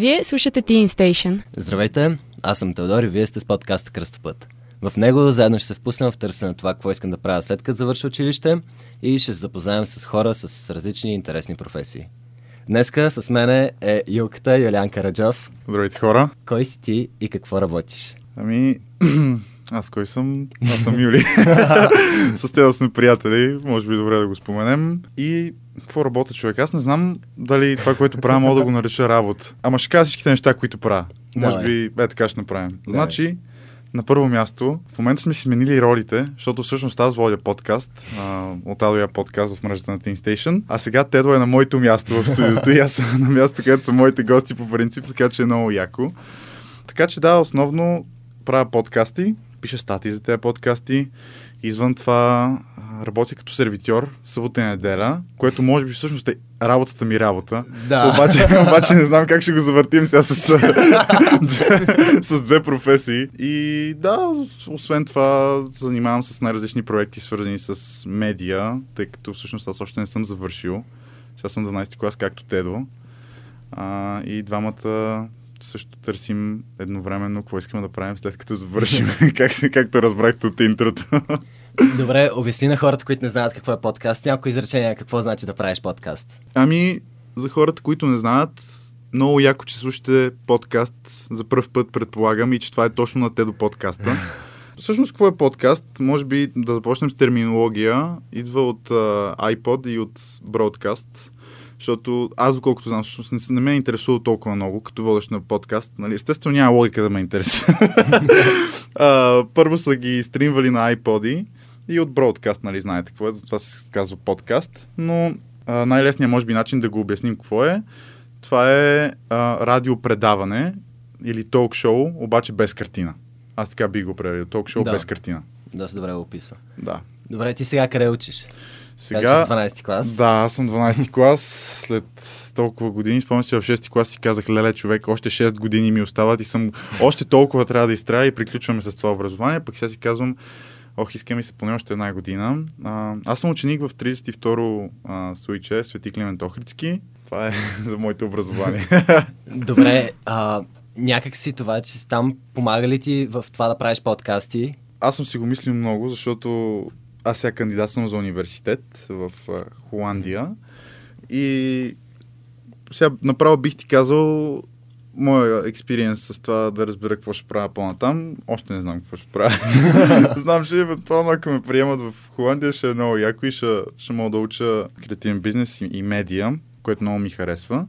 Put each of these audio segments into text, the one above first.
Вие слушате TeenStation. Здравейте, аз съм Теодор и вие сте с подкаста Кръстопът. В него заедно ще се впуснем в търсене на това, какво искам да правя след като завърша училище и ще се запознаем с хора с различни интересни професии. Днеска с мене е Юлката Йолянка Раджов. Здравейте, хора. Кой си ти и какво работиш? Аз кой съм? Аз съм Юли. С Теодор сме приятели, може би добре да го споменем. И какво работа човек? Аз не знам дали това, което правя, мога да го нарича работа. Ама ще кажа всичките неща, които правя. Може би така ще направим. Значи, на първо място, в момента сме си сменили ролите, защото всъщност аз водя подкаст, от Адоя подкаст в мрежата на TeenStation, а сега Тедо е на моето място в студиото и аз съм на място, където са моите гости по принцип, така че е много яко. Така че да, основно правя подкасти, пиша статии за тези подкасти. Извън това работя като сервитьор събота и неделя, което може би всъщност е работата ми. Да. Обаче не знам как ще го завъртим сега с две професии. И да, освен това занимавам с най-различни проекти, свързани с медия, тъй като всъщност аз още не съм завършил. Сега съм 12-ти клас, както Тедо. И двамата също търсим едновременно какво искаме да правим след като завършим, както разбрахте от интрото. Добре, обясни на хората, които не знаят какво е подкаст. Някои изречения, какво значи да правиш подкаст? За хората, които не знаят, много яко, че слушате подкаст за пръв път, предполагам, и че това е точно на Тедо подкаста. Всъщност, какво е подкаст? Може би да започнем с терминология. Идва от iPod и от Broadcast. Защото аз, доколкото знам, всъщност не ме е интересувал толкова много, като водещ на подкаст. Нали? Естествено, няма логика да ме интересува. Първо са ги стримвали на iPod и от Broadcast, нали, знаете какво е, затова се казва подкаст. Но най-лесният, може би, начин да го обясним какво е. Това е радиопредаване или ток-шоу, обаче без картина. Аз така би го превел. Ток-шоу без картина. Да, се добре го описва. Да. Добре, ти сега къде учиш? Сега 12-ти клас. Да, аз съм 12-ти клас. След толкова години, спомням си, в 6-ти клас си казах, леле човек, още 6 години ми остават и съм още толкова трябва да изтрая и приключваме с това образование. Пък сега си казвам, иска ми се поне още една година. Аз съм ученик в 32-ро суиче, Свети Климент Охридски. Това е за моето образование. Добре, някак си това, че там помага ли ти в това да правиш подкасти? Аз съм си го мислил много, защото аз сега кандидатствам за университет в Холандия и сега направо бих ти казал моя експириенс с това да разбера какво ще правя по-натам. Още не знам какво ще правя. Знам, че евентуално ако ме приемат в Холандия ще е много яко и ще мога да уча креативен бизнес и медиа, което много ми харесва.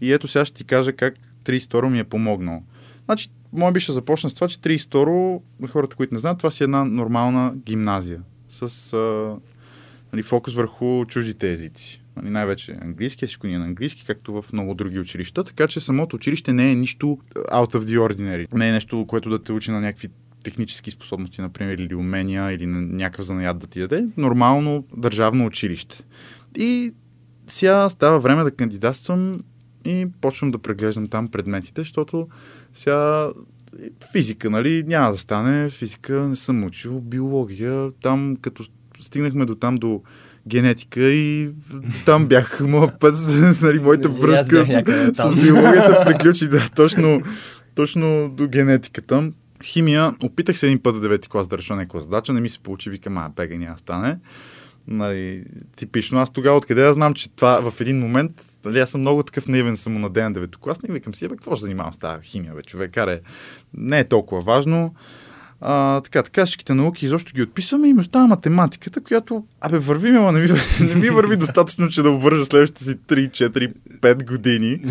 И ето сега ще ти кажа как 32-ро ми е помогнал. Значи, може би ще започна с това, че 32-ро, хората, които не знаят, това си една нормална гимназия с фокус върху чуждите езици. Най-вече английски, всичко ни е на английски, както в много други училища, така че самото училище не е нищо out of the ordinary. Не е нещо, което да те учи на някакви технически способности, например, или умения, или на някакъв занаят да ти даде. Нормално държавно училище. И сега става време да кандидатствам и почвам да преглеждам там предметите, защото сега физика, нали, няма да стане. Физика не съм учил, биология, там като стигнахме до там до генетика и там бях моята връзка с биологията приключи точно до генетиката. Химия, опитах се един път в 9-ти клас да реша някаква задача, не ми се получи, викам, бега няма да стане. Нали, типично, аз тогава откъде да знам, че това в един момент, нали, аз съм много такъв наивен самонадеян деветокласник, викам си, какво ще занимавам с тази химия, бе, човек, не е толкова важно. Така, всичките науки изобщо ги отписваме и ми остава математиката, която, върви ми, ама не ми върви достатъчно, че да обвържа следващите си 3, 4, 5 години,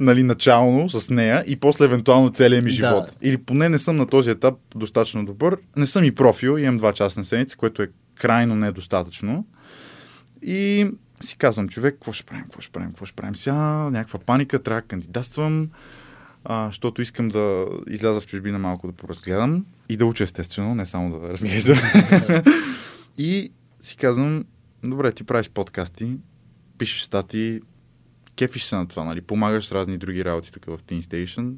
нали, начално с нея и после евентуално целия ми живот. Да. Или поне не съм на този етап достатъчно добър, не съм и профил, имам 2 часа на седмица, което е крайно недостатъчно. И си казвам, човек, какво ще правим сега, някаква паника, трябва да кандидатствам, защото искам да изляза в чужбина малко да поразгледам и да уча, естествено, не само да разглеждам. И си казвам, добре, ти правиш подкасти, пишеш статии, кефиш се на това, нали, помагаш с разни други работи тук в TeenStation.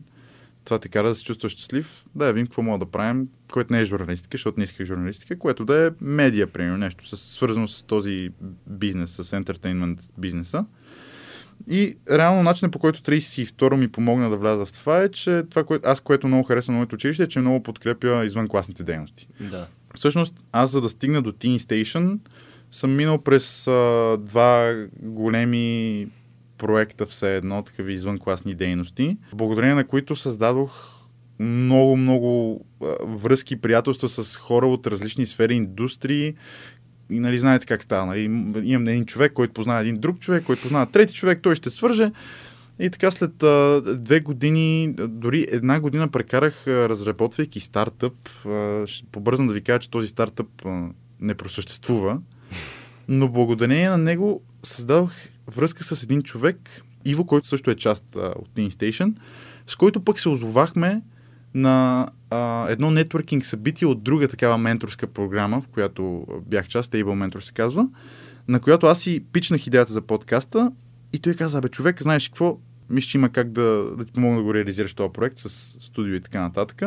Това те кара да се чувстваш щастлив, да я видим какво мога да правим, което не е журналистика, защото не исках журналистика, което да е медиа, примерно, нещо свързано с този бизнес, с ентертейнмент бизнеса. И реално начинът, по който 32 ми помогна да вляза в това, е, че това, което много харесвам на моето училище, е, че много подкрепя извънкласните дейности. Да. Всъщност, аз за да стигна до TeenStation, съм минал през два големи проекта, все едно, такива извънкласни дейности, благодарение на които създадох много връзки, приятелства с хора от различни сфери, индустрии. И нали, знаете как става. Нали? Имам един човек, който познава един друг човек, който познава трети човек, той ще свърже. И така след 2 години, дори 1 година прекарах, разработвайки стартъп. Побързам да ви кажа, че този стартъп не просъществува. Но благодарение на него създадох връзка с един човек, Иво, който също е част от In-Station, с който пък се озовахме на едно нетворкинг събитие от друга такава менторска програма, в която бях част, Able Mentor се казва, на която аз си пичнах идеята за подкаста и той каза, бе, човек, знаеш какво, мисля, че има как да ти помогна да го реализираш този проект с студио и така нататък.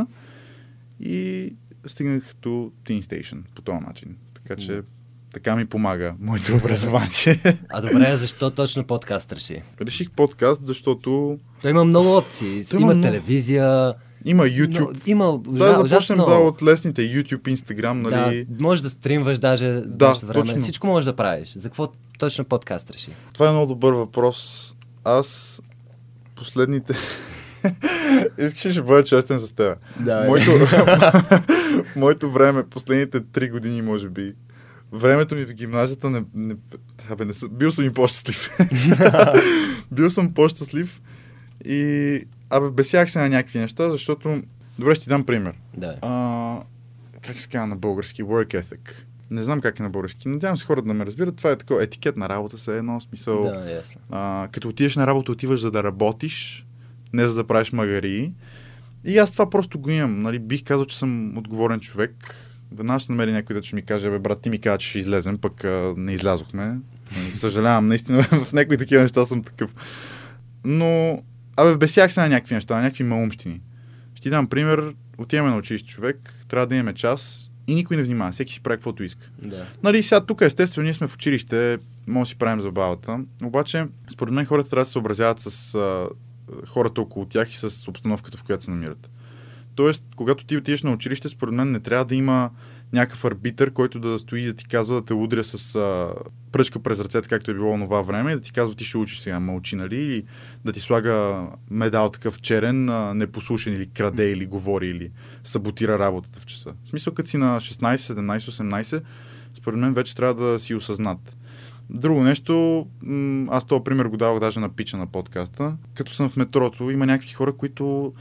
И стигнах до TeenStation по този начин. Така че така ми помага моето образование. А добре, защо точно подкаст реши? Реших подкаст, защото... Той има много опции. Има телевизия... Има YouTube. Да, започнем от лесните YouTube, Instagram, нали? Да, можеш да стримваш даже доста време. Точно. Всичко можеш да правиш. За какво точно подкаст реши? Това е много добър въпрос. Аз последните... Искаш, ще бъда честен с теб. Да, моето време, последните 3 години, може би, времето ми в гимназията бил съм и по-щастлив. Бил съм по-щастлив и... бесях се на някакви неща, защото... Добре, ще ти дам пример. Да. Как се казва на български? Work ethic. Не знам как е на български. Надявам се хората да ме разбират. Това е такова етикет на работа, се едно смисъл. Да, ясно. Като отидеш на работа, отиваш за да работиш, не за да правиш магарии. И аз това просто го имам. Нали, бих казал, че съм отговорен човек. Веднага ще намери някой да ще ми каже, бе, брат, ти ми каза, че ще излезем, пък не излязохме. Съжалявам, наистина в някои такива неща съм такъв. Но... бесях се на някакви неща, на някакви малумщини. Ще ти дам пример, отиваме на училище човек, трябва да имаме час и никой не внимава, всеки си прави каквото иска. Да. Нали, сега тук естествено ние сме в училище, може да си правим забавата, обаче според мен хората трябва да се съобразяват с хората около тях и с обстановката, в която се намират. Тоест, когато ти отидеш на училище, според мен не трябва да има някакъв арбитър, който да стои да ти казва да те удря с пръчка през ръцете, както е било онова време, и да ти казва, ти ще учиш сега, мълчи, нали, или да ти слага медал такъв черен, непослушен, или краде, или говори, или саботира работата в часа. В смисъл, като си на 16, 17, 18, според мен вече трябва да си осъзнат. Друго нещо, аз този пример го давах даже на пича на подкаста. Като съм в метрото, има някакви хора, които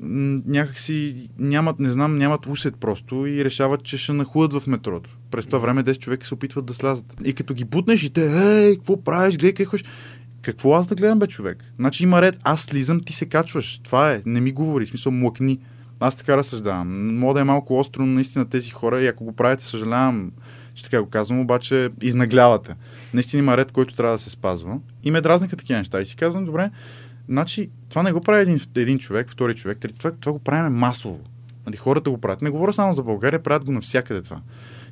някакси нямат усет просто и решават, че ще нахудат в метрото. През това време 10 човека се опитват да слязат. И като ги бутнеш и те, ей, какво правиш, гледай как ходиш. Какво аз да гледам, бе, човек? Значи има ред, аз слизам, ти се качваш. Това е, не ми говори, в смисъл млъкни. Аз така разсъждавам. Мога да е малко остро наистина тези хора и ако го правите, съжалявам, че така го казвам, обаче изнаглявате. Наистина има ред, който трябва да се спазва. И ме дразниха такива неща и си казвам, добре, значи, това не го прави един човек, втори човек, това го правим масово. Нали, хората го правят. Не говоря само за България, правят го навсякъде това.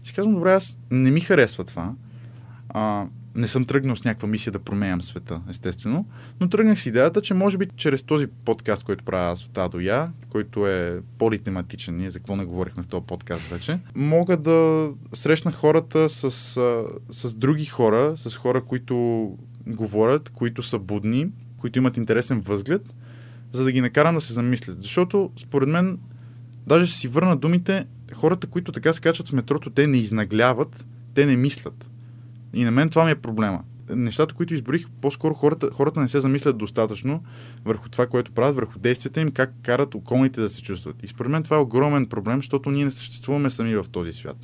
И си казвам, добре, аз не ми харесва това. Не съм тръгнал с някаква мисия да променям света, естествено, но тръгнах с идеята, че може би чрез този подкаст, който правя аз от А до Я, който е политематичен, ние за какво не говорихме в този подкаст вече, мога да срещна хората с други хора, с хора, които говорят, които са будни, които имат интересен възглед, за да ги накарам да се замислят. Защото, според мен, даже ще си върна думите, хората, които така се качват с метрото, те не изнагляват, те не мислят. И на мен това ми е проблема. Нещата, които изборих, по-скоро хората не се замислят достатъчно върху това, което правят, върху действията им, как карат околните да се чувстват. И според мен това е огромен проблем, защото ние не съществуваме сами в този свят.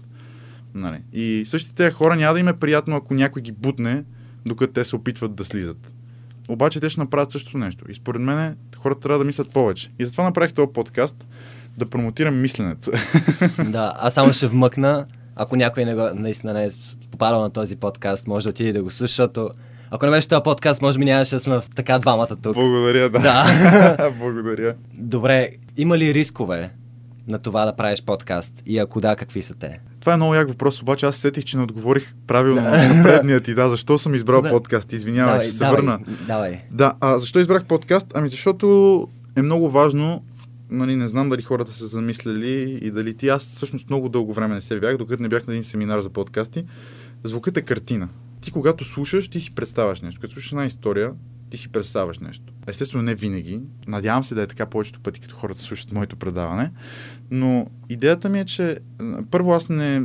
Нали? И същите хора няма да им е приятно, ако някой ги бутне, докато те се опитват да слизат. Обаче те ще направят същото нещо. И според мен хората трябва да мислят повече. И затова направих този подкаст да промотирам мисленето. Да, аз само ще вмъкна. Ако някой наистина не е попадал на този подкаст, може да отиде да го слуша, защото ако не беше този подкаст, може би нямаше да сме така двамата тук. Благодаря, да. Благодаря. Добре, има ли рискове на това да правиш подкаст? И ако да, какви са те? Това е много як въпрос, обаче аз сетих, че не отговорих правилно на предния ти. Да, защо съм избрал подкаст? Извинявай, ще се върна. Давай. Да, а защо избрах подкаст? Ами защото е много важно, нали, не знам дали хората се замислили и дали ти. Аз всъщност много дълго време не се бях, докато не бях на един семинар за подкасти. Звукът е картина. Ти когато слушаш, ти си представяш нещо. Като слушаш една история, ти си представяш нещо. Естествено, не винаги. Надявам се да е така повечето пъти, като хората слушат моето предаване. Но идеята ми е, че първо аз не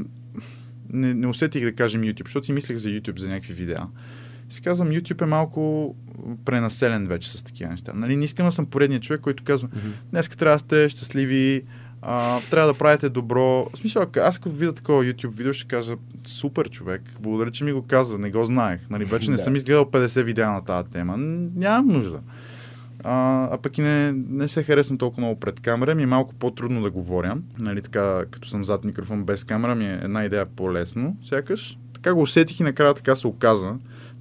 усетих да кажем YouTube, защото си мислех за YouTube, за някакви видеа. Си казвам, YouTube е малко пренаселен вече с такива неща. Нали, не искам да съм поредният човек, който казва, днеска трябва да сте щастливи, трябва да правите добро. В смисъл, аз като видя такова YouTube видео, ще кажа, супер човек, благодаря, че ми го каза, не го знаех. Нали, вече не съм изгледал 50 видеа на тази тема. Нямам нужда. А пък и не се харесвам толкова много пред камера, ми е малко по-трудно да говоря. Нали, така, като съм зад микрофон без камера, ми е една идея по-лесно, сякаш. Така го усетих и накрая така се оказа.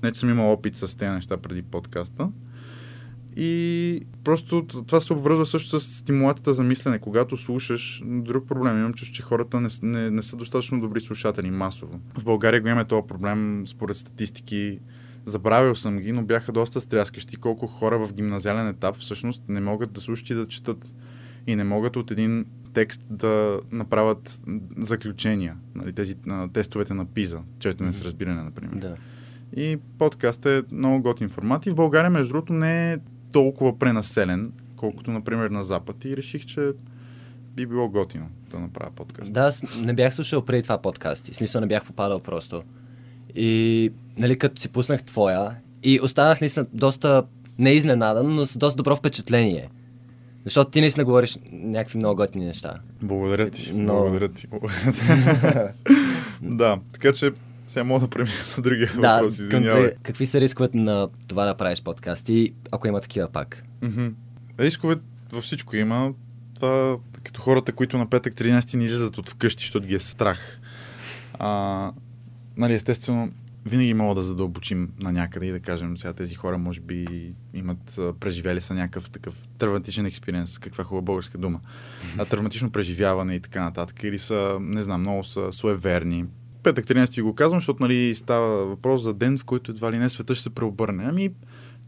Не, че съм имал опит с тези неща преди подкаста. И просто това се обвързва също с стимулатата за мислене. Когато слушаш, друг проблем имам, че хората не са достатъчно добри слушатели масово. В България го имаме този проблем според статистики. Забравил съм ги, но бяха доста стряскащи колко хора в гимназиален етап всъщност не могат да слушат и да четат. И не могат от един текст да направят заключения. Нали, тези тестовете на ПИЗА, четене с разбиране, например. Да. И подкаст е много готин формат и в България, между другото, не е толкова пренаселен, колкото, например, на Запад. И реших, че би било готино да направя подкаст. Да, аз не бях слушал преди това подкасти. В смисъл, не бях попадал просто. И, нали, като си пуснах твоя и останах наистина доста неизненадан, но с доста добро впечатление. Защото ти наистина говориш някакви много готини неща. Благодаря ти. Но... Благодаря ти. Да, така че сега мога да премина на другия въпрос, извинявай. Какви са рисковете на това да правиш подкасти, ако има такива пак? Рискове във всичко има. Това, като хората, които на петък 13 не излизат от вкъщи, защото ги е страх. Нали, естествено, винаги мога да задълбочим на някъде и да кажем, сега тези хора може би имат, преживяли са някакъв такъв травматичен експириенс, каква хубава българска дума. Травматично преживяване и така нататък. Или са, не знам, много са суеверни. Петък 13 ви го казвам, защото, нали, става въпрос за ден, в който едва ли не света ще се преобърне. Ами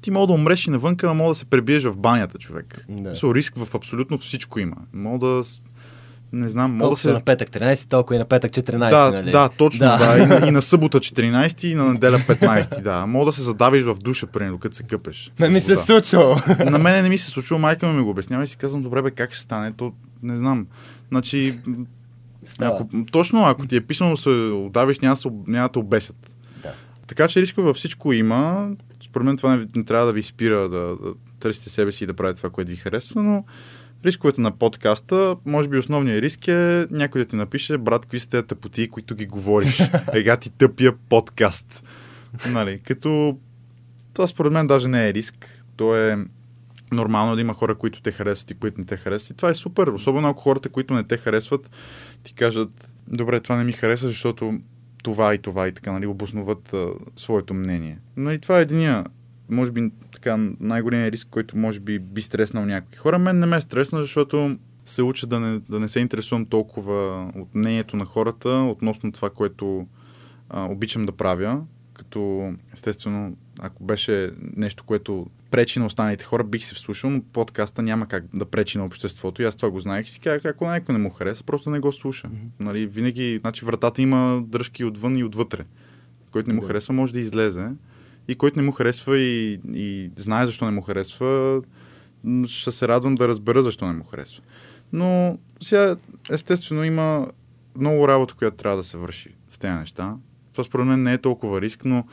ти мога да умреш и навънка, но мога да се пребиеш в банята, човек. Да. Со риск в абсолютно всичко има. Мога да... Не знам, мога да се... на петък 13, толкова и на петък 14, да, нали? Да, точно, да. И на събота 14, и на неделя 15, да. Мога да се задавиш в душа, преди, докато се къпеш. Не ми се случило. На мене не ми се случило, майка ми го обяснява и си казвам, добре бе, как ще стане? То, не знам. Значи... Ако ти е писано, се удавиш, няма да те обесят. Да. Така че рискове във всичко има. Според мен това не трябва да ви спира да търсите себе си и да правите това, което ви харесва, но рисковете на подкаста, може би основният риск е някой да ти напише, брат, какви са тези тъпоти, които ги говориш. Ега ти тъпия подкаст. Нали, като това според мен даже не е риск. То е нормално да има хора, които те харесват и които не те харесват. И това е супер. Особено ако хората, които не те харесват, ти кажат, добре, това не ми хареса, защото това и така, нали, обосноват своето мнение. Но и това е единия, може би, така, най-големия риск, който може би стреснал някакви хора. Мен не ме стресна, защото се уча да не се интересувам толкова от мнението на хората, относно това, което обичам да правя. Като, естествено, ако беше нещо, което пречи на останалите хора, бих се вслушал, но подкаста няма как да пречи на обществото. И аз това го знаех и си казах, ако някой не му хареса, просто не го слуша. Нали, винаги, значи вратата има дръжки отвън и отвътре. Който не му харесва, може да излезе. И който не му харесва и знае защо не му харесва, ще се радвам да разбера защо не му харесва. Но сега, естествено, има много работа, която трябва да се върши в тези неща. Това според мен не е толкова риск, но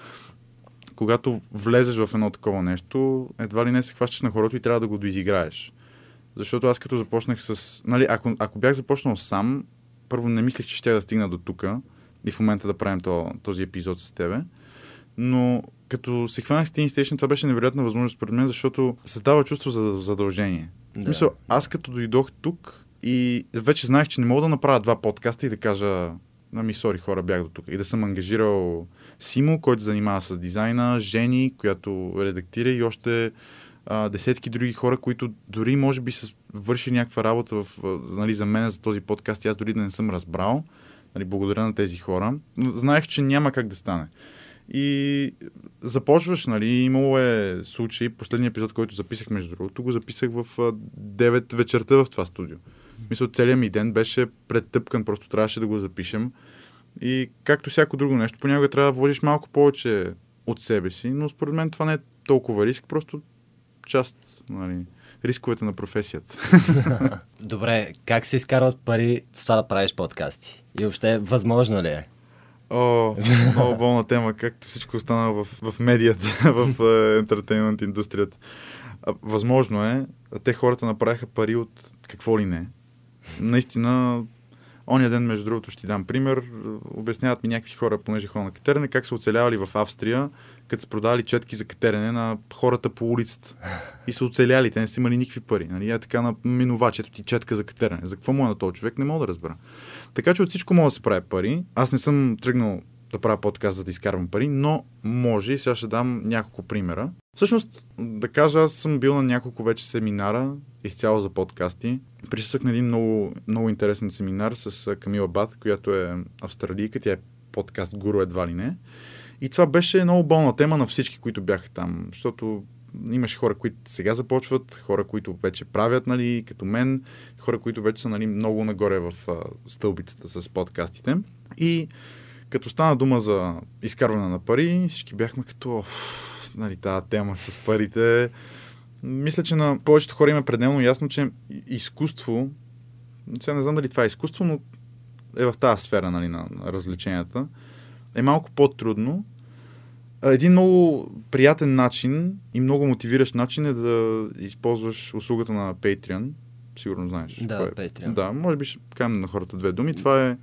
когато влезеш в едно такова нещо, едва ли не се хващаш на хората и трябва да го доизиграеш. Защото аз като започнах с... Нали, ако бях започнал сам, първо не мислех, че ще да стигна до тука и в момента да правим този епизод с тебе. Но като се хванах с TeenStation, това беше невероятна възможност пред мен, защото създава чувство за задължение. Да. В смисъл, аз като дойдох тук и вече знаех, че не мога да направя два подкаста и да кажа... Ами, сори, хора, бях до тук. И да съм ангажирал Симо, който занимава с дизайна, Жени, която редактира и още десетки други хора, които дори може би са вършили някаква работа нали, за мен за този подкаст и аз дори да не съм разбрал. Нали, благодаря на тези хора. Знаех, че няма как да стане. И започваш, нали, имало е случай, последният епизод, който записах, между другото, го записах в 9 вечерта в това студио. Мисля, целият ми ден беше претъпкан, просто трябваше да го запишем. И както всяко друго нещо, понякога трябва да вложиш малко повече от себе си, но според мен това не е толкова риск, просто част, нали, рисковете на професията. Добре, как се изкарват пари с това да правиш подкасти? И въобще, възможно ли е? О, много болна тема, както всичко останало в медията, в ентертеймент индустрията. Възможно е, те хората направиха пари от какво ли не. Наистина, ония ден, между другото, ще ти дам пример, обясняват ми някакви хора, понеже ходя на катерене, как са оцелявали в Австрия, като са продавали четки за катерене на хората по улицата. И са оцеляли, те не са имали никакви пари. Нали? А така на минувач, ето ти четка за катерене. За какво му е на този човек, не мога да разбера. Така че от всичко мога да се прави пари. Аз не съм тръгнал да правя подкаст, за да изкарвам пари, но може, и сега ще дам няколко примера. Всъщност, да кажа, аз съм бил на няколко вече семинара, изцяло за подкасти. Присъствах на един много, много интересен семинар с Камила Бат, която е австралийка, тя е подкаст гуру едва ли не. И това беше много болна тема на всички, които бяха там, защото имаше хора, които сега започват, хора, които вече правят, нали, като мен, хора, които вече са, нали, много нагоре в стълбицата с подкастите. И като стана дума за изкарване на пари, всички бяхме като, нали, тази тема с парите. Мисля, че на повечето хора им е пределно ясно, че изкуство, сега не знам дали това е изкуство, но е в тази сфера, нали, на развлеченията, е малко по-трудно. Един много приятен начин и много мотивиращ начин е да използваш услугата на Пейтрион. Сигурно знаеш. Да, Пейтрион. Да, може би ще кажем на хората две думи. Това е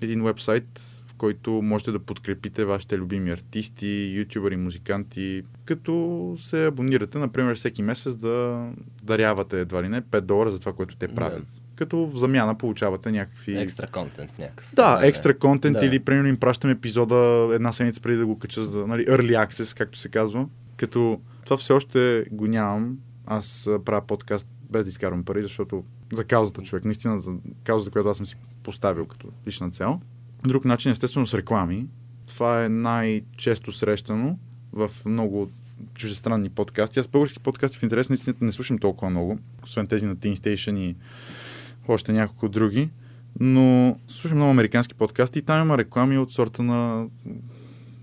един уебсайт, в който можете да подкрепите вашите любими артисти, ютубери, музиканти, като се абонирате, например, всеки месец да дарявате едва ли не $5 за това, което те правят. Да. Като в замяна получавате някакви... Екстра контент някакъв. Да, екстра контент, да. Или примерно им пращам епизода една седмица преди да го кача, нали, early access, както се казва. Като това все още го нямам. Аз правя подкаст без да изкарвам пари, защото за каузата, човек. Наистина за каузата, която аз съм си поставил като лична цел. Друг начин, естествено, с реклами. Това е най-често срещано в много чуждестранни подкасти. Аз български подкасти, в интерес, наистина не слушам толкова много. Освен тези на TeenStation и още няколко други, но слушам много американски подкасти и там има реклами от сорта на,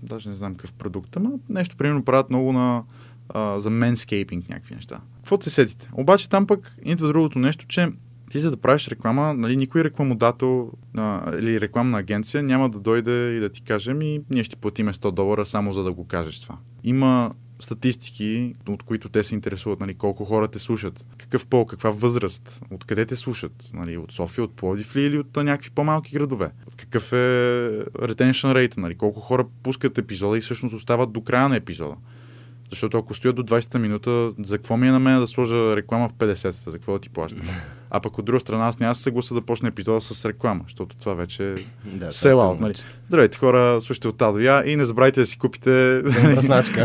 даже не знам какъв продукт, ама нещо примерно правят много на за менскейпинг някакви неща. Какво се сетите? Обаче там пък идва другото нещо, че ти за да правиш реклама, нали, никой рекламодател или рекламна агенция няма да дойде и да ти каже, ми ние ще платиме $100 само за да го кажеш това. Има статистики, от които те се интересуват, нали, колко хора те слушат, какъв пол, каква възраст, откъде те слушат, нали, от София, от Пловдив ли, или от някакви по-малки градове, какъв е retention rate, нали, колко хора пускат епизода и всъщност остават до края на епизода. Защото ако стоят до 20-та минута, за какво ми е на мен да сложа реклама в 50-та, за какво да ти плащам? А пък от друга страна, аз няма да се съглася да почне епизода с реклама, защото това вече е селаут. Нали. Здравейте хора, слушайте от Адоя и не забравяйте да си купите... Пръсначка.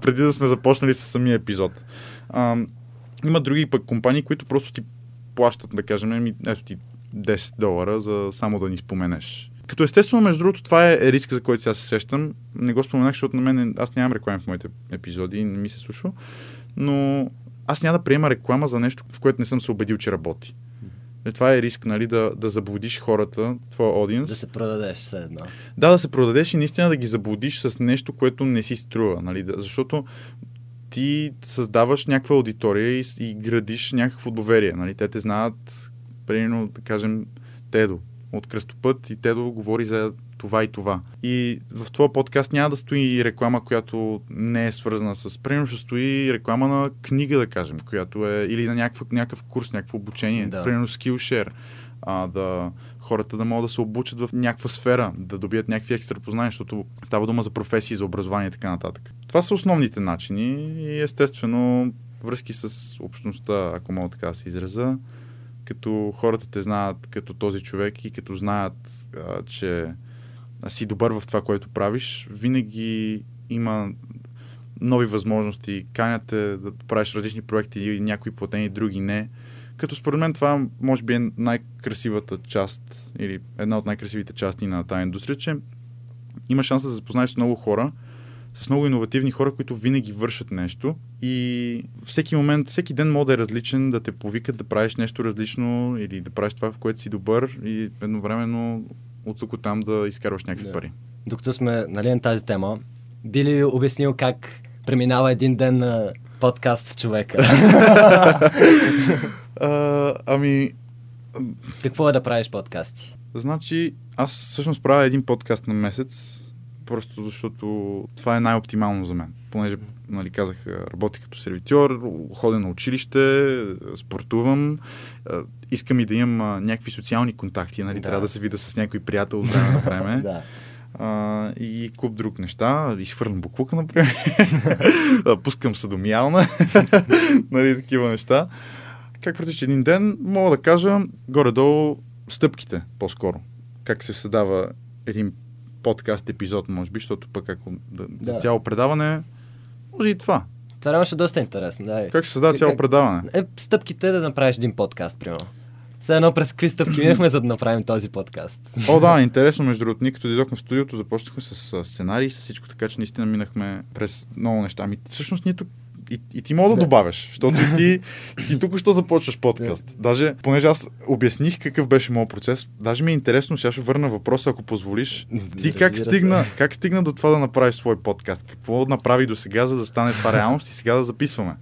преди да сме започнали с самия епизод. Има други пък компании, които просто ти плащат, да кажем, ето ти $10 за само да ни споменеш. Като естествено, между другото, това е риска, за който сега се сещам. Не го споменах, защото на мен аз нямам реклама в моите епизоди и не ми се слуша, но аз няма да приема реклама за нещо, в което не съм се убедил, че работи. И това е риск, нали, да заблудиш хората, твоя аудиенс. Да се продадеш все едно. Да, да се продадеш и наистина да ги заблудиш с нещо, което не си струва. Нали? Защото ти създаваш някаква аудитория и градиш някакво доверие. Нали? Те знаят, примерно, да кажем, Теодор от Кръстопът и Теодор говори за това и това. И в твоя подкаст няма да стои реклама, която не е свързана с... Примерно ще стои реклама на книга, да кажем, която е... Или на някакъв курс, някакво обучение. Да. Примерно Skillshare. Хората да могат да се обучат в някаква сфера, да добият някакви екстра познания, защото става дума за професии, за образование и така нататък. Това са основните начини и естествено връзки с общността, ако мога така да се израза. Като хората те знаят като този човек и като знаят, че си добър в това, което правиш, винаги има нови възможности, канят да правиш различни проекти, някои платени, други не. Като според мен това може би е най-красивата част или една от най-красивите части на тази индустрия, че има шанс да се запознаеш с много хора, с много иновативни хора, които винаги вършат нещо и всеки момент, всеки ден може да е различен, да те повикат да правиш нещо различно или да правиш това, в което си добър и едновременно от тук от там да изкарваш някакви пари. Докато сме нали, на тази тема, би ли обяснил как преминава един ден на подкаст човека? Какво е да правиш подкасти? Значи, аз всъщност правя един подкаст на месец, просто защото това е най-оптимално за мен. Понеже, нали, казах, работя като сервитьор, ходя на училище, спортувам, искам и да имам някакви социални контакти, нали, трябва да се видя с някой приятел от време на време. И куп друг неща. Изхвърлям буклука, например. Пускам съдомиялна. Нали, такива неща. Как протича един ден? Мога да кажа горе-долу стъпките по-скоро. Как се създава един подкаст епизод, може би, защото пък ако за цяло предаване може и това. Това беше доста интересно. Да. Как се създава цяло предаване? Стъпките да направиш един подкаст, примерно. Все едно през какви стъпки минахме, за да направим този подкаст. О, да, интересно, между другото, ние като дойдохме в студиото, започнахме с сценарий, с всичко, така че наистина минахме през много неща. Ами всъщност ние тук и ти мога да добавяш, защото ти току-що започваш подкаст. Даже, понеже аз обясних какъв беше моят процес, даже ми е интересно, сега ще върна въпроса, ако позволиш. Ти как стигна до това да направиш свой подкаст? Какво направи до сега, за да стане това реалност и сега да записваме?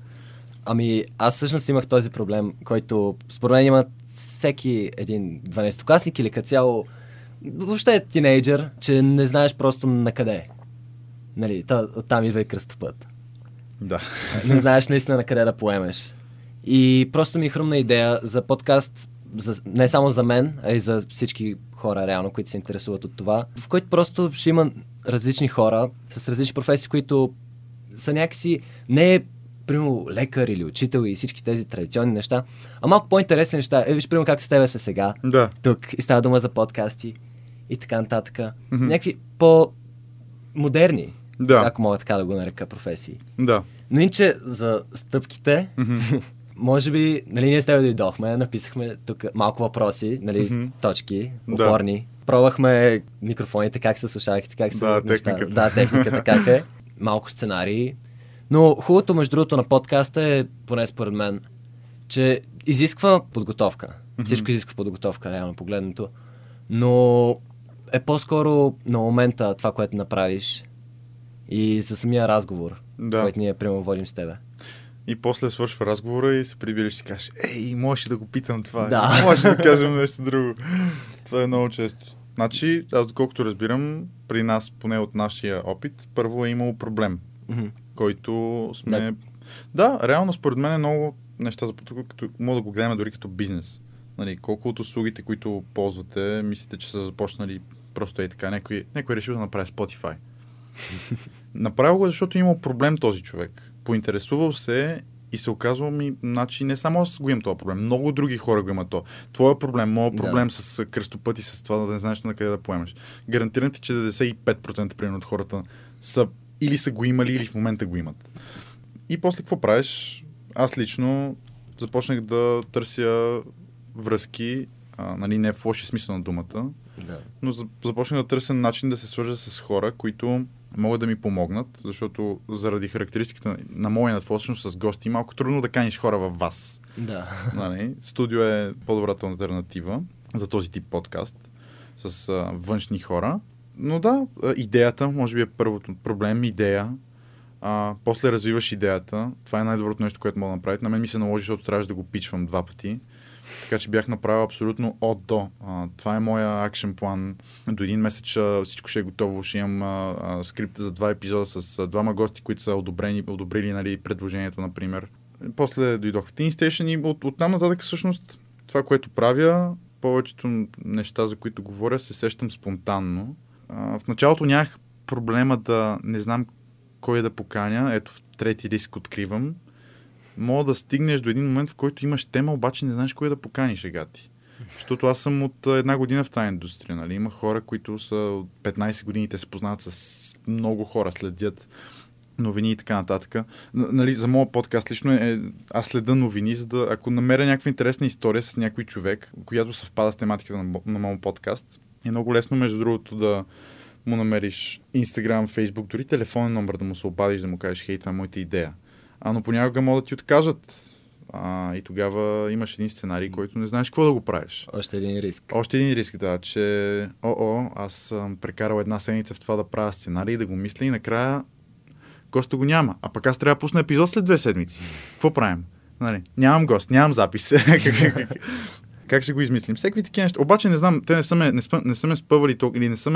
Ами, аз всъщност имах този проблем, който според мен има всеки един 12-класник или като цяло въобще е тинейджър, че не знаеш просто на къде. Нали, там идва и Кръстопът. Да. Не знаеш наистина на къде да поемеш. И просто ми е хрумна идея за подкаст, не само за мен, а и за всички хора реално, които се интересуват от това, в който просто ще има различни хора с различни професии, които са някакси не е примерно лекар или учител и всички тези традиционни неща, а малко по-интересни неща. Виж, примерно как с тебе сме сега, тук, и става дума за подкасти и така нататък. Някакви по-модерни, ако мога така да го нарека, професии. Да. Но иначе за стъпките, може би, нали, ние с тебе дойдохме, написахме тук малко въпроси, нали, точки, опорни. Пробвахме микрофоните, как се слушахте, как се техниката. Да, техниката как е. Малко сценарии. Но хубавото, между другото, на подкаста е, поне според мен, че изисква подготовка. Всичко изисква подготовка, реално погледнато. Но е по-скоро на момента това, което направиш и за самия разговор, който ние прямо водим с тебе. И после свършва разговора и се прибираш и си кажеш, ей, можеш да го питам това, можеш да кажем нещо друго. Това е много често. Значи, аз доколкото разбирам, при нас, поне от нашия опит, първо е имало проблем. Който сме... Да, реално според мен е много неща за тук, като мога да го гледаме дори като бизнес. Нали, колко от услугите, които ползвате, мислите, че са започнали просто и така. Някой е решил да направи Spotify. Направил го, защото е имал проблем този човек. Поинтересувал се и се оказва ми, значи не само аз го имам този проблем, много други хора го имат то. Твоя проблем, моят проблем с Кръстопът и с това да не знаеш на къде да поемеш. Гарантирам ти, че 95% примерно от хората са или са го имали, или в момента го имат. И после какво правиш? Аз лично започнах да търся връзки, нали, не в лоши смисъл на думата, но започнах да търся начин да се свържа с хора, които могат да ми помогнат, защото заради характеристиката на моя натворчно с гости, малко трудно да каниш хора във вас. Нали? Студио е по-добрата альтернатива за този тип подкаст с външни хора. Но да, идеята, може би е първото проблем, идея. После развиваш идеята. Това е най-доброто нещо, което мога да направя. На мен ми се наложи, защото трябваше да го пичвам 2 пъти. Така че бях направил абсолютно от до. Това е моя акшен план. До 1 месец всичко ще е готово. Ще имам скрипта за 2 епизода с 2 гости, които са одобрили, нали, предложението, например. После дойдох в TeenStation и оттам нататък всъщност това, което правя, повечето неща, за които говоря, се сещам спонтанно. В началото нямах проблема да не знам кой да поканя. Ето, в 3-ти риск откривам. Мога да стигнеш до един момент, в който имаш тема, обаче не знаеш кой да поканиш, егати. Защото аз съм от 1 година в тази индустрия. Нали? Има хора, които са от 15 години, те се познават с много хора, следят новини и така нататък. Нали, за моя подкаст лично аз следа новини, за да ако намеря някаква интересна история с някой човек, която съвпада с тематиката на моят подкаст, е много лесно, между другото, да му намериш Instagram, Facebook, дори телефонен номер да му се обадиш, да му кажеш, хей, това е моята идея. Но понякога могат да ти откажат. И тогава имаш един сценарий, който не знаеш какво да го правиш. Още един риск. Още един риск, да, че аз съм прекарал една седмица в това да правя сценарий, да го мисля и накрая госта го няма. А пък аз трябва да пусна епизод след 2 седмици. Какво правим? Нали, нямам гост, нямам запис. Как ще го измислим? Всеки такива неща. Обаче не знам, те не са ме спъвали толкова или не са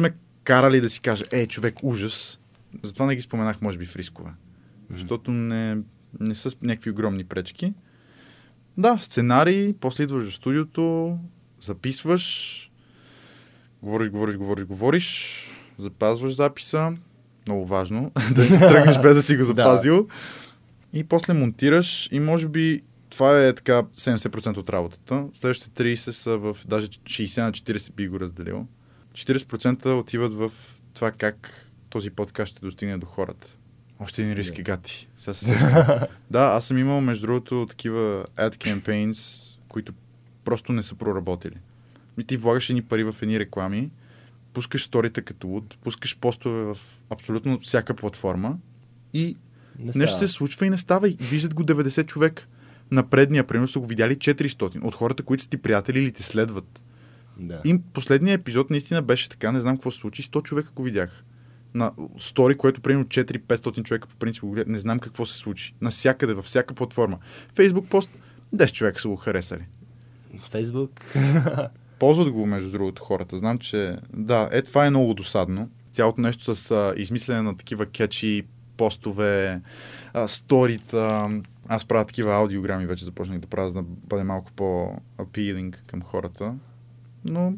ме карали да си кажа, човек, ужас. Затова не ги споменах, може би, в рискове. Защото не са някакви огромни пречки. Да, сценарий, после идваш до студиото, записваш, говориш, запазваш записа, много важно, да не се тръгнеш без да си го запазил, и после монтираш и може би това е така 70% от работата. Следващите 30 са в, даже 60 на 40 би го разделил. 40% отиват в това как този подкаст ще достигне до хората. Още един риск, гати. Да, аз съм имал, между другото, такива ad campaigns, които просто не са проработили. И ти влагаш едни пари в едни реклами, пускаш сторите като луд, пускаш постове в абсолютно всяка платформа и нещо се случва и не става. И виждат го 90 човек. На предния, примерно, са го видяли 400 от хората, които са ти приятели или те следват. Да. И последният епизод наистина беше така, не знам какво се случи, 100 човека го видях. На стори, което примерно 4-500 човека по принцип го гледат, не знам какво се случи. Навсякъде, във всяка платформа. Фейсбук пост, 10 човека са го харесали. Фейсбук? Ползват го, между другото, хората. Знам, че да, това е много досадно. Цялото нещо с измислене на такива кетчи, постове, сторита. Аз правя такива аудиограми, вече започнах да правя, за да бъде малко по-апилинг към хората. Но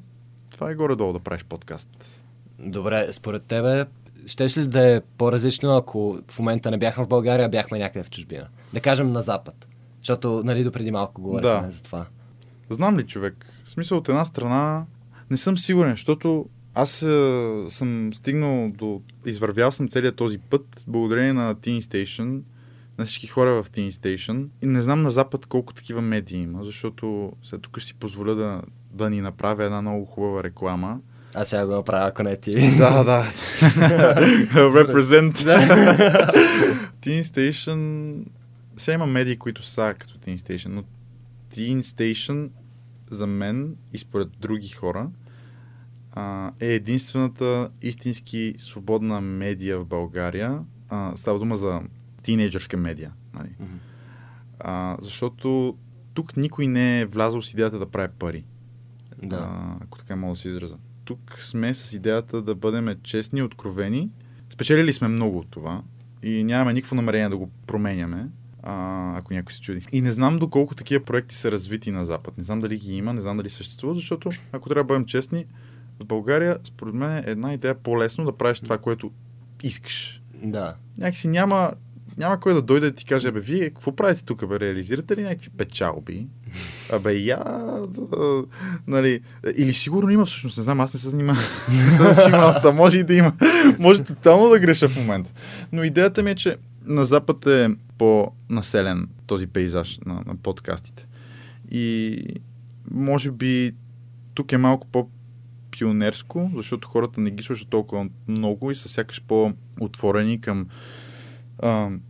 това е горе-долу да правиш подкаст. Добре, според тебе, щеш ли да е по-различно, ако в момента не бяхме в България, а бяхме някъде в чужбина? Да кажем на Запад, защото нали допреди малко говорихме за това. Знам ли, човек? В смисъл, от една страна не съм сигурен, защото аз съм стигнал извървял съм целият този път благодарение на TeenStation, на всички хора в TeenStation. И не знам на Запад колко такива медии има, защото след тук ще си позволя да ни направя една много хубава реклама. Аз ще го направя, ако не ти. Да. Represent. TeenStation. Сега има медии, които са като TeenStation, но TeenStation за мен и според други хора е единствената истински свободна медия в България. Става дума за тинейджърска медия. Нали? Защото тук никой не е влязъл с идеята да прави пари. Да. Ако така мога да се изразя. Тук сме с идеята да бъдем честни, откровени. Спечелили сме много от това и нямаме никакво намерение да го променяме, ако някой се чуди. И не знам доколко такива проекти са развити на Запад. Не знам дали ги има, не знам дали съществуват, защото ако трябва да бъдем честни, в България, според мен е една идея по-лесно да правиш това, което искаш. Да. Някакси няма кой да дойде да ти каже, вие какво правите тук, реализирате ли някакви печалби? Нали, или сигурно има, всъщност, не знам, аз не се занимавам. Може и да има. Може тотално да греша в момента. Но идеята ми е, че на Запад е по-населен този пейзаж на подкастите. И може би тук е малко по-пионерско, защото хората не ги слушат толкова много и са сякаш по-отворени към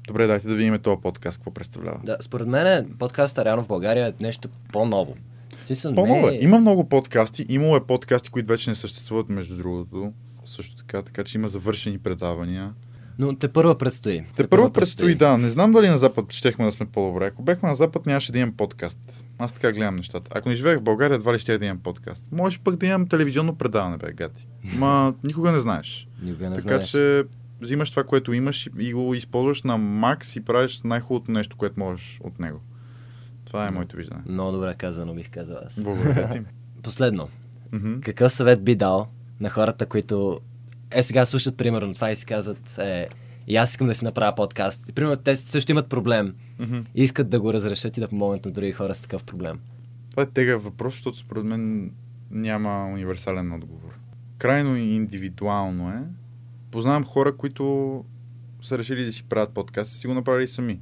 добре, дайте да видим този подкаст, какво представлява. Да, според мен подкастът реално в България е нещо по-ново. По-ново е. Има много подкасти, имало е подкасти, които вече не съществуват, между другото. Също така че има завършени предавания. Но тепърва предстои. Тепърва предстои, да. Не знам дали на Запад щехме да сме по-добре. Ако бехме на Запад, нямаше да имам подкаст. Аз така гледам нещата. Ако не живеех в България, едва ли ще да имам подкаст. Може пък да имам телевизионно предаване, гати. Ма никога не знаеш. Така че взимаш това, което имаш и го използваш на макс и правиш най-хубавото нещо, което можеш от него. Това е моето виждане. Много добре казано, бих казал аз. Благодаря ти. Последно. Какъв съвет би дал на хората, които сега слушат примерно това и си казват и аз искам да си направя подкаст. Примерно те също имат проблем. И искат да го разрешат и да помогнат на други хора с такъв проблем. Това е тегъв въпрос, защото според мен няма универсален отговор. Крайно индивидуално е. Познавам хора, които са решили да си правят подкаст и си го направили сами.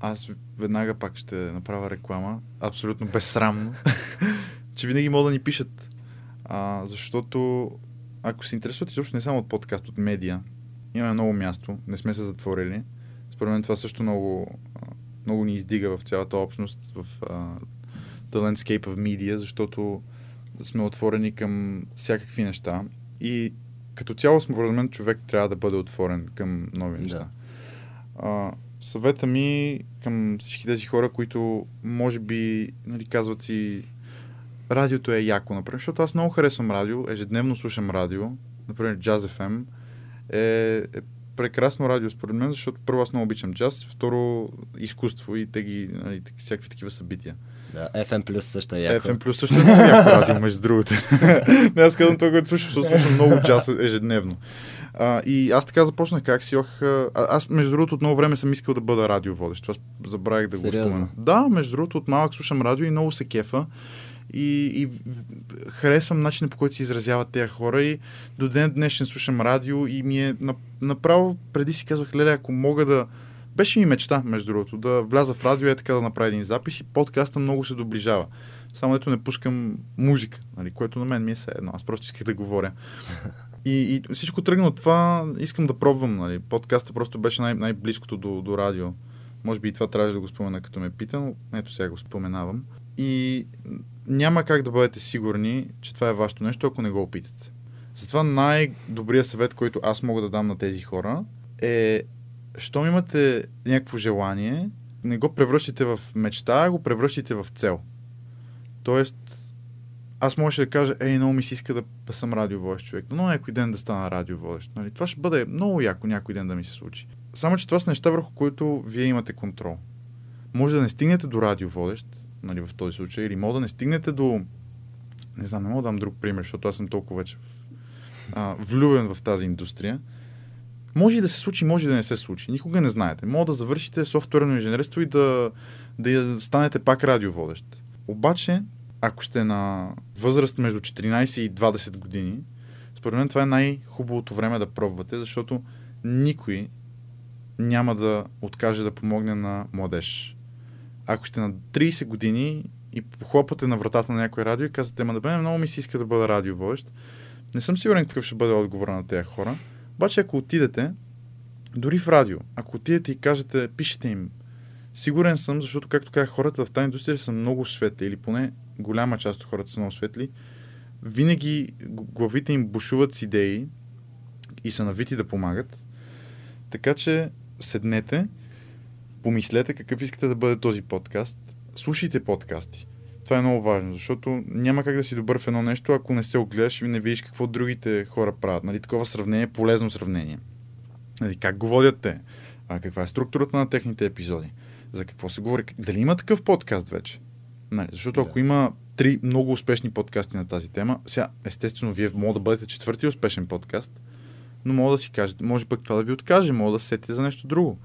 Аз веднага пак ще направя реклама, абсолютно безсрамно, че винаги могат да ни пишат. Защото ако се интересуват изобщо не само от подкаст, от медиа, имаме много място, не сме се затворили. Според мен това също много ни издига в цялата общност, в the landscape of media, защото сме отворени към всякакви неща и като цяло според мен човек трябва да бъде отворен към нови неща. Да. Съвета ми към всички тези хора, които може би казват си радиото е яко, например, защото аз много харесвам радио, ежедневно слушам радио, например Джаз FM е прекрасно радио според мен, защото първо аз много обичам джаз, второ изкуство и те ги, всякакви такива събития. Да, ФМ Плюс също е яко. ФМ Плюс също е много яко радио, между другото. Не, аз казвам това, което слушам много джаз ежедневно. И аз така започнах как си аз между другото от много време съм искал да бъда радиоводещ, това забравих да го спомена. Да, между другото от малък слушам радио и много се кефа. И харесвам начина по който се изразяват тези хора и до ден днешен слушам радио и ми е направо, преди си казвах, леле, ако мога да... Беше ми мечта, между другото, да вляза в радио и така да направя един запис и подкаста много се доближава. Само ето не пускам музика, което на мен ми е все едно. Аз просто исках да говоря. И всичко тръгна от това, искам да пробвам. Подкаста просто беше най-близкото до радио. Може би и това трябваше да го спомена, като ме пита, но ето сега го споменавам. И няма как да бъдете сигурни, че това е вашето нещо, ако не го опитате. Затова най-добрият съвет, който аз мога да дам на тези хора е, щом имате някакво желание, не го превръщате в мечта, а го превръщате в цел. Тоест, аз можеше да кажа, много ми се иска да съм радиоводещ човек, но някой ден да стана радиоводещ. Това ще бъде много яко някой ден да ми се случи. Само, че това са неща, върху които вие имате контрол. Може да не стигнете до радиоводещ, в този случай, или мога да не стигнете до... Не знам, не мога да дам друг пример, защото аз съм толкова вече влюбен в тази индустрия. Може и да се случи, може и да не се случи. Никога не знаете. Мога да завършите софтуерно инженерство и да станете пак радиоводещ. Обаче, ако сте на възраст между 14 и 20 години, според мен това е най-хубавото време да пробвате, защото никой няма да откаже да помогне на младеж. Ако сте на 30 години и похлопате на вратата на някое радио и казвате, да бе, много ми се иска да бъда радиоводещ, не съм сигурен какъв ще бъде отговора на тези хора. Обаче, ако отидете, дори в радио, ако отидете и кажете, пишете им, сигурен съм, защото, както казах, хората в тази индустрия са много светли, или поне голяма част от хората са много светли, винаги главите им бушуват с идеи и са навити да помагат. Така че седнете, помислете какъв искате да бъде този подкаст. Слушайте подкасти. Това е много важно, защото няма как да си добър в едно нещо, ако не се огледаш и не видиш какво другите хора правят. Такова сравнение, полезно сравнение. Как го водят те? Каква е структурата на техните епизоди? За какво се говори? Дали има такъв подкаст вече? Защото ако има 3 много успешни подкасти на тази тема, сега естествено вие може да бъдете 4-ти успешен подкаст, но може да си кажете, може пък това да ви откаже, може да се сетите за нещо друго.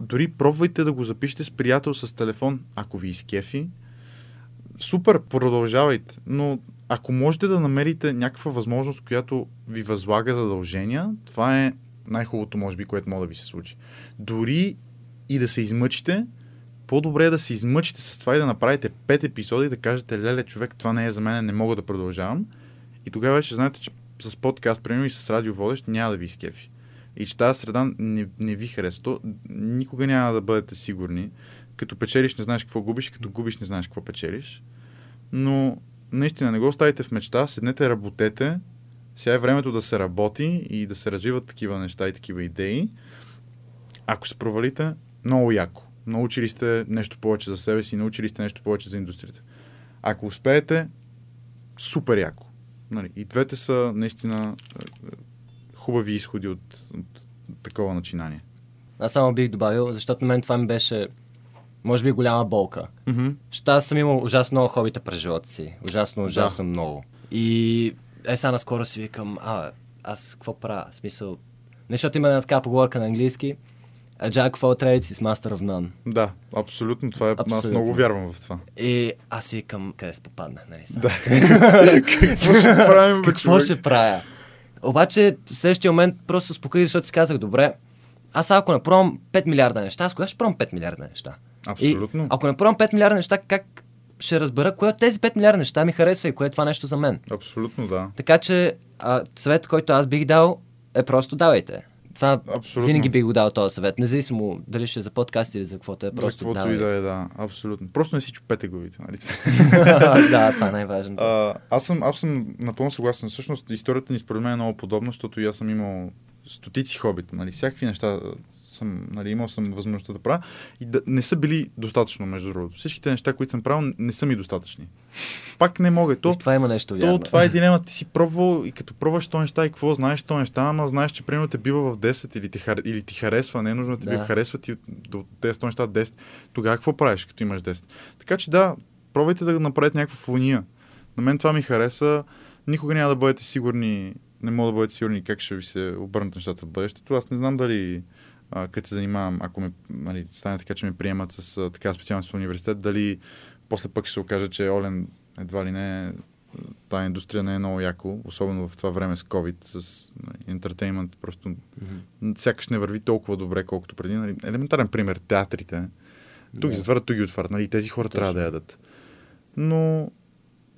Дори пробвайте да го запишете с приятел с телефон, ако ви изкефи. Супер, продължавайте, но ако можете да намерите някаква възможност, която ви възлага задължения, това е най-хубавото, може би, което може да ви се случи. Дори и да се измъчите, по-добре е да се измъчите с това и да направите 5 епизода и да кажете, леле, човек, това не е за мен, не мога да продължавам. И тогава вече знаете, че с подкаст, примерно и с радиоводещ, няма да ви изкефи. И че тази среда не ви харесва. Никога няма да бъдете сигурни. Като печелиш не знаеш какво губиш, като губиш не знаеш какво печелиш. Но наистина не го оставите в мечта, седнете, работете. Сега е времето да се работи и да се развиват такива неща и такива идеи. Ако се провалите, много яко. Научили сте нещо повече за себе си, научили сте нещо повече за индустрията. Ако успеете, супер яко. И двете са наистина... хубави изходи от такова начинание. Аз само бих добавил, защото на мен това ми беше, може би, голяма болка. Mm-hmm. Защото аз съм имал ужасно много хобита през живота си. Ужасно много. И сега наскоро си викам, аз какво правя? В смисъл, защото има една така поговорка на английски, Jack of all trades is master of none. Да, абсолютно. Това е, аз много вярвам в това. И аз си викам, къде се попадна, нали? Да. Какво ще правим? Какво ще правя? Обаче в следващия момент просто се успокоих, защото си казах, добре, аз ако не пробвам 5 милиарда неща, аз кога ще пробвам 5 милиарда неща? Абсолютно. И ако не пробвам 5 милиарда неща, как ще разбера кое от тези 5 милиарда неща ми харесва и кое е това нещо за мен? Абсолютно, да. Така че съветът, който аз бих дал, е просто давайте. Това абсолютно. Винаги бих го дал този съвет, независимо дали ще е за подкаст или за каквото е. Просто за каквото давай. И да е, да, абсолютно. Просто не си чупете главите, нали? Да, това е най-важното. Аз съм напълно съгласен. Всъщност историята ни според мен е много подобна, защото и аз съм имал стотици хобита, нали? Всякакви неща съм, нали, имал съм възможността да правя и да, не са били достатъчно, между другото. Всичките неща, които съм правил, не са ми достатъчни. Пак не мога. То, това има нещо вярно. Това е дилема. Ти си пробвал и като пробваш то неща и какво знаеш то неща, ама знаеш, че примерно те бива в 10 или ти харесва, не е нужно да те бива харесва ти до тези то неща 10. Тогава какво правиш, като имаш 10? Така че да, пробвайте да направите някаква фуния. На мен това ми хареса. Никога няма да бъдете сигурни, не мога да бъдете сигурни как ще ви се обърнат нещата в бъдещето. Аз не знам дали като се занимавам, ако ме, нали, стане така, че ме приемат с така специалност в университет, дали после пък ще се окаже, че Олен едва ли не тая индустрия не е много яко, особено в това време с COVID, с ентертеймент, просто сякаш не върви толкова добре, колкото преди. Нали, елементарен пример, театрите. Тук ги затварят, тук ги отварят. Нали, тези хора точно трябва да ядат. Но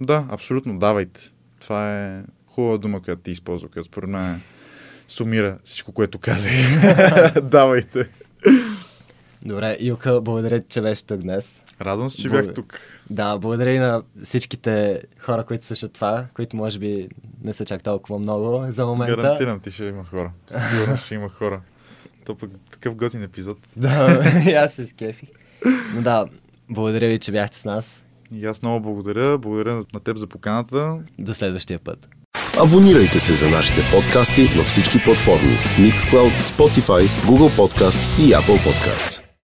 да, абсолютно, давайте. Това е хубава дума, която ти използва, която според мен сумира всичко, което казах. Давайте. Добре, Юлка, благодаря, че беше тук днес. Радвам се, че бях тук. Да, благодаря и на всичките хора, които слушат това, които може би не са чак толкова много за момента. Гарантирам ти, ще има хора. Сигурно ще има хора. То пък такъв готин епизод. Да, и аз се скефих. Но да, благодаря ви, че бяхте с нас. И аз много благодаря. Благодаря на теб за поканата. До следващия път. Абонирайте се за нашите подкасти на всички платформи Mixcloud, Spotify, Google Podcasts и Apple Podcasts.